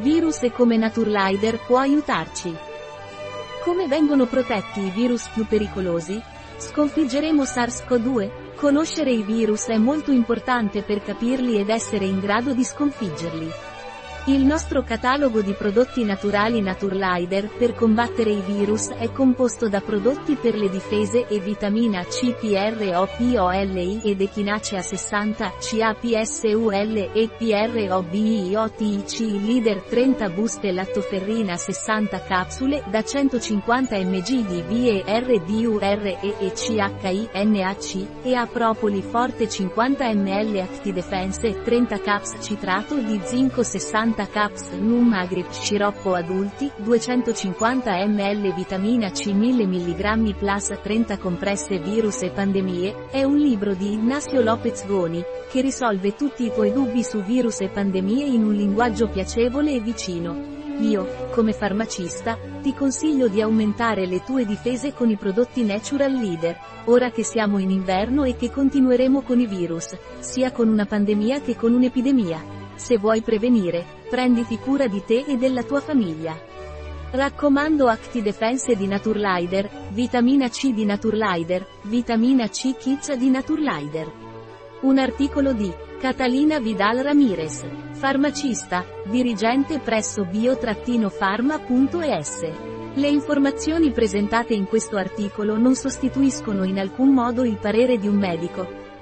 virus e come Naturlider può aiutarci. Come vengono protetti i virus più pericolosi? Sconfiggeremo SARS-CoV-2? Conoscere i virus è molto importante per capirli ed essere in grado di sconfiggerli. Il nostro catalogo di prodotti naturali Naturlider per combattere i virus è composto da prodotti per le difese e vitamina C, PROPOLI ed echinacea 60, CAPSUL e PROBIOTIC, Leader 30 buste, lattoferrina 60 capsule da 150 mg di VARDUREECHINAC e Apropoli Forte 50 ml, Acti Defense 30 caps, citrato di zinco 60 caps, Num Agri, sciroppo adulti, 250 ml, vitamina C 1000 mg plus 30 compresse. Virus e pandemie, è un libro di Ignacio López Goni, che risolve tutti i tuoi dubbi su virus e pandemie in un linguaggio piacevole e vicino. Io, come farmacista, ti consiglio di aumentare le tue difese con i prodotti Naturlider, ora che siamo in inverno e che continueremo con i virus, sia con una pandemia che con un'epidemia. Se vuoi prevenire, prenditi cura di te e della tua famiglia. Raccomando Acti Defense di Naturlider, vitamina C di Naturlider, vitamina C Kids di Naturlider. Un articolo di Catalina Vidal Ramirez, farmacista, dirigente presso bio-pharma.es. Le informazioni presentate in questo articolo non sostituiscono in alcun modo il parere di un medico.